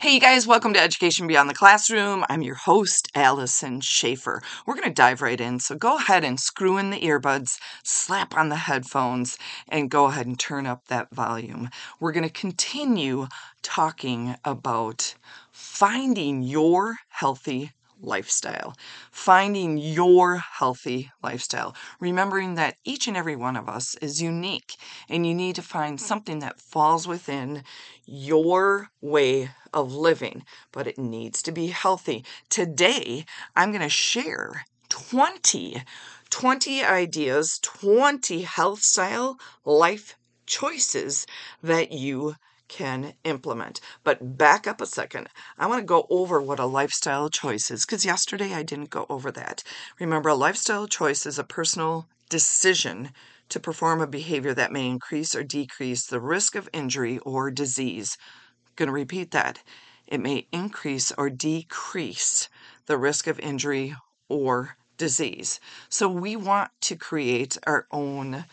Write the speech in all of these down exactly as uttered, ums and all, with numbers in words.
Hey you guys, welcome to Education Beyond the Classroom. I'm your host, Allison Schaefer. We're going to dive right in, so go ahead and screw in the earbuds, slap on the headphones, and go ahead and turn up that volume. We're going to continue talking about finding your healthy lifestyle. Finding your healthy lifestyle. Remembering that each and every one of us is unique, and you need to find something that falls within your way of living, but it needs to be healthy. Today, I'm going to share twenty, twenty ideas, twenty health style life choices that you can implement. But back up a second. I want to go over what a lifestyle choice is, because yesterday I didn't go over that. Remember, a lifestyle choice is a personal decision to perform a behavior that may increase or decrease the risk of injury or disease. I'm going to repeat that. It may increase or decrease the risk of injury or disease. So we want to create our own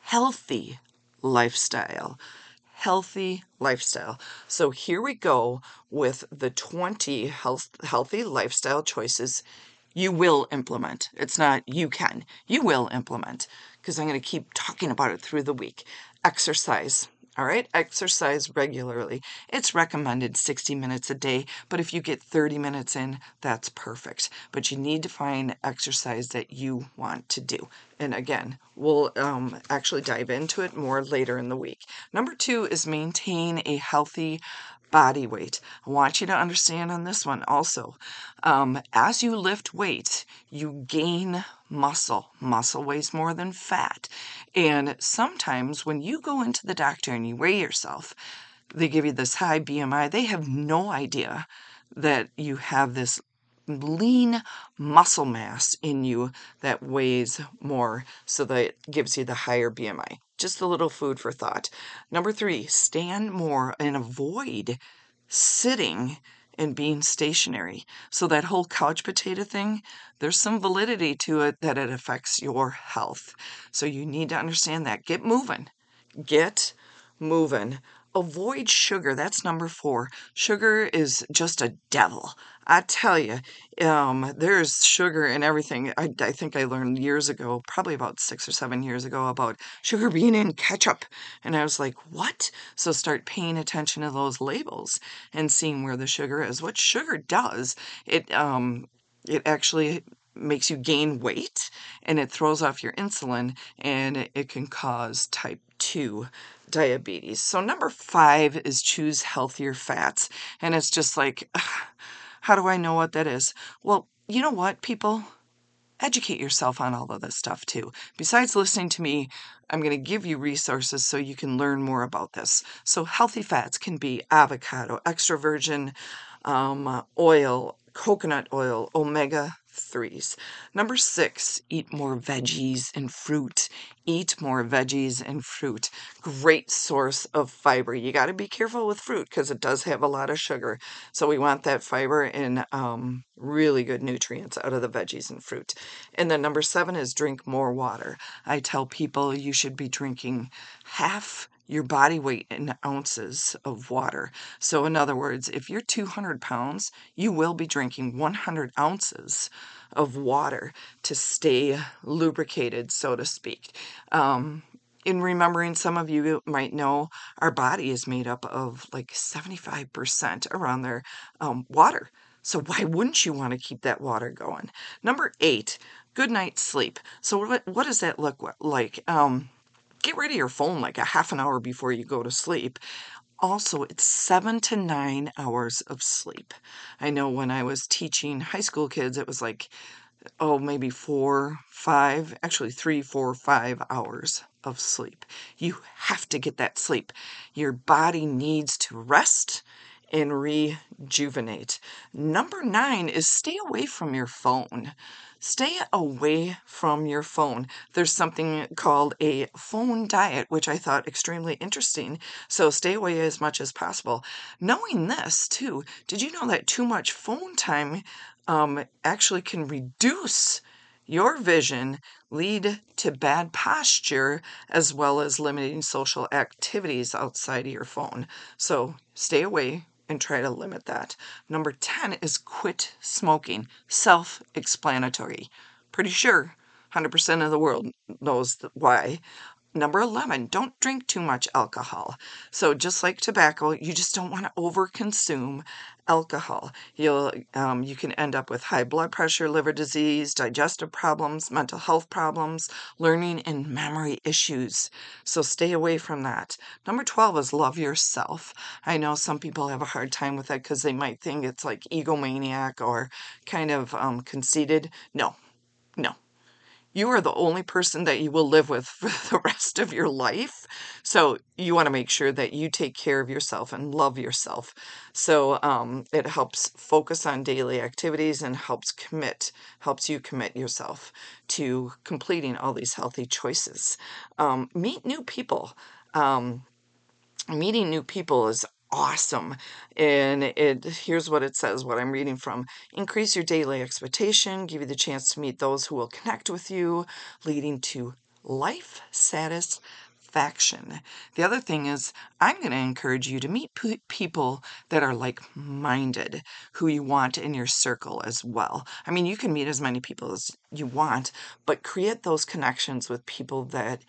healthy lifestyle. Healthy lifestyle. So here we go with the twenty health, healthy lifestyle choices you will implement. It's not you can. You will implement, because I'm going to keep talking about it through the week. Exercise. All right, exercise regularly. It's recommended sixty minutes a day, but if you get thirty minutes in, that's perfect. But you need to find exercise that you want to do. And again, we'll um, actually dive into it more later in the week. Number two is maintain a healthy body weight. I want you to understand on this one also, um, as you lift weights, you gain muscle. Muscle weighs more than fat. And sometimes when you go into the doctor and you weigh yourself, they give you this high B M I. They have no idea that you have this lean muscle mass in you that weighs more, so that it gives you the higher B M I. Just a little food for thought. Number three, stand more and avoid sitting and being stationary. So that whole couch potato thing, there's some validity to it that it affects your health. So you need to understand that. Get moving. Get moving. Avoid sugar. That's number four. Sugar is just a devil. I tell you, um, there's sugar in everything. I, I think I learned years ago, probably about six or seven years ago, about sugar being in ketchup. And I was like, what? So start paying attention to those labels and seeing where the sugar is. What sugar does, it um, it actually makes you gain weight, and it throws off your insulin, and it can cause type two diabetes. So number five is choose healthier fats. And it's just like, ugh, how do I know what that is? Well, you know what, people? Educate yourself on all of this stuff too. Besides listening to me, I'm going to give you resources so you can learn more about this. So healthy fats can be avocado, extra virgin um, oil, coconut oil, omega threes. Number six, eat more veggies and fruit. Eat more veggies and fruit. Great source of fiber. You got to be careful with fruit because it does have a lot of sugar. So we want that fiber and um, really good nutrients out of the veggies and fruit. And then number seven is drink more water. I tell people you should be drinking half your body weight in ounces of water. So in other words, if you're two hundred pounds, you will be drinking one hundred ounces of water to stay lubricated, so to speak. Um, in remembering, some of you might know, our body is made up of like seventy-five percent around there um, water. So why wouldn't you want to keep that water going? Number eight, good night's sleep. So what, what does that look like? Um, Get rid of your phone like a half an hour before you go to sleep. Also, it's seven to nine hours of sleep. I know when I was teaching high school kids, it was like, oh, maybe four, five, actually three, four, five hours of sleep. You have to get that sleep. Your body needs to rest and rejuvenate. Number nine is stay away from your phone. Stay away from your phone. There's something called a phone diet, which I thought extremely interesting. So stay away as much as possible. Knowing this too, did you know that too much phone time um, actually can reduce your vision, lead to bad posture, as well as limiting social activities outside of your phone? So stay away and try to limit that. Number ten is quit smoking. Self-explanatory. Pretty sure one hundred percent of the world knows why. Number eleven, don't drink too much alcohol. So just like tobacco, you just don't want to overconsume alcohol. You'll, um, you can end up with high blood pressure, liver disease, digestive problems, mental health problems, learning and memory issues. So stay away from that. Number twelve is love yourself. I know some people have a hard time with that because they might think it's like egomaniac or kind of um, conceited. No, no. You are the only person that you will live with for the rest of your life. So you want to make sure that you take care of yourself and love yourself. So um, it helps focus on daily activities and helps commit, helps you commit yourself to completing all these healthy choices. Um, meet new people. Um, meeting new people is awesome. And it here's what it says, what I'm reading from. Increase your daily expectation, give you the chance to meet those who will connect with you, leading to life satisfaction. The other thing is, I'm going to encourage you to meet p- people that are like-minded, who you want in your circle as well. I mean, you can meet as many people as you want, but create those connections with people that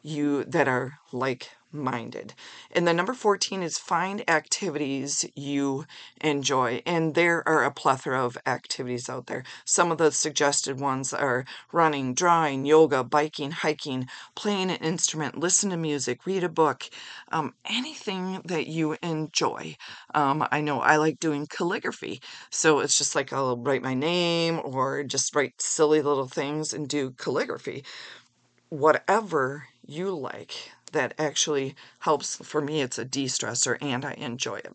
you that are like-minded. Minded. And then number fourteen is find activities you enjoy. And there are a plethora of activities out there. Some of the suggested ones are running, drawing, yoga, biking, hiking, playing an instrument, listen to music, read a book, um, anything that you enjoy. Um, I know I like doing calligraphy. So it's just like I'll write my name or just write silly little things and do calligraphy. Whatever you like. That actually helps. For me, it's a de-stressor and I enjoy it.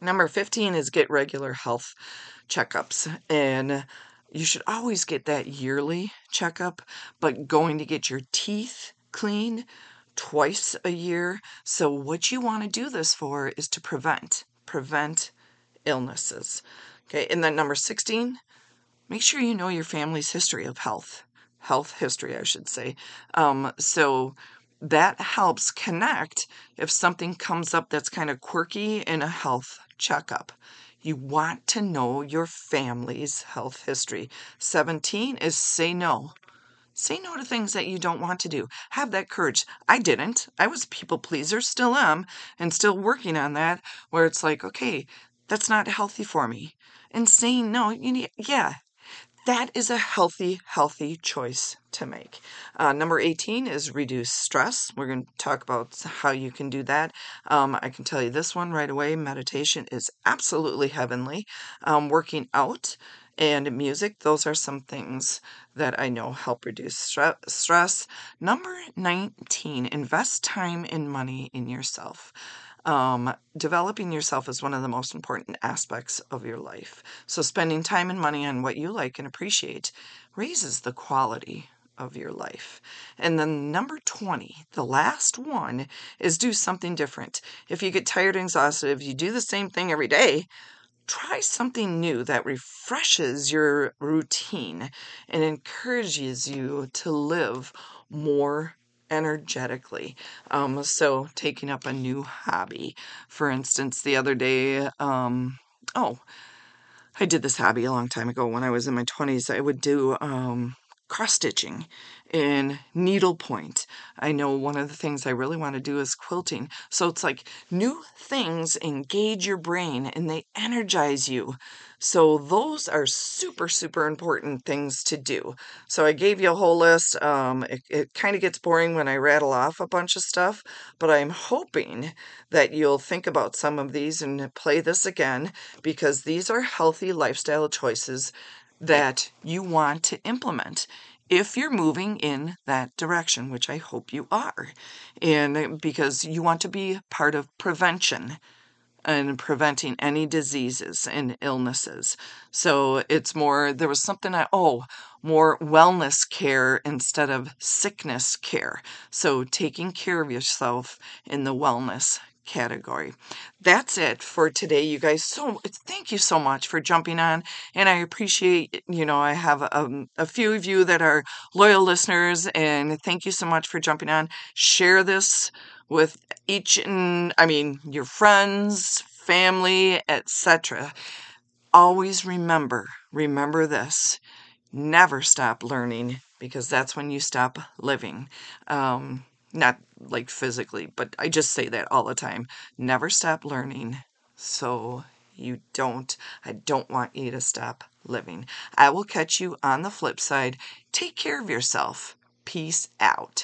Number fifteen is get regular health checkups. And you should always get that yearly checkup, but going to get your teeth cleaned twice a year. So what you want to do this for is to prevent, prevent illnesses. Okay. And then number sixteen, make sure you know your family's history of health, health history, I should say. Um, so that helps connect if something comes up that's kind of quirky in a health checkup. You want to know your family's health history. seventeen is say no. Say no to things that you don't want to do. Have that courage. I didn't. I was a people pleaser, still am, and still working on that, where it's like, okay, that's not healthy for me. And saying no, you need, yeah. That is a healthy, healthy choice to make. Uh, number eighteen is reduce stress. We're going to talk about how you can do that. Um, I can tell you this one right away. Meditation is absolutely heavenly. Um, working out and music, those are some things that I know help reduce stre- stress. Number nineteen, invest time and money in yourself. Um, developing yourself is one of the most important aspects of your life. So spending time and money on what you like and appreciate raises the quality of your life. And then number twenty, the last one, is do something different. If you get tired and exhausted, if you do the same thing every day, try something new that refreshes your routine and encourages you to live more energetically. Um, so taking up a new hobby. For instance, the other day, um, oh, I did this hobby a long time ago when I was in my twenties. I would do um, cross-stitching and needlepoint. I know one of the things I really want to do is quilting. So it's like new things engage your brain and they energize you. So those are super, super important things to do. So I gave you a whole list. Um, it it kind of gets boring when I rattle off a bunch of stuff, but I'm hoping that you'll think about some of these and play this again, because these are healthy lifestyle choices that you want to implement if you're moving in that direction, which I hope you are, and because you want to be part of prevention and preventing any diseases and illnesses. So it's more, there was something I, oh, more wellness care instead of sickness care. So taking care of yourself in the wellness category. That's it for today, you guys. So thank you so much for jumping on, and I appreciate, you know, I have um, a few of you that are loyal listeners, and thank you so much for jumping on. Share this with each and, I mean, your friends, family, et cetera. Always remember, remember this. Never stop learning, because that's when you stop living. Um, not like physically, but I just say that all the time. Never stop learning. So you don't, I don't want you to stop living. I will catch you on the flip side. Take care of yourself. Peace out.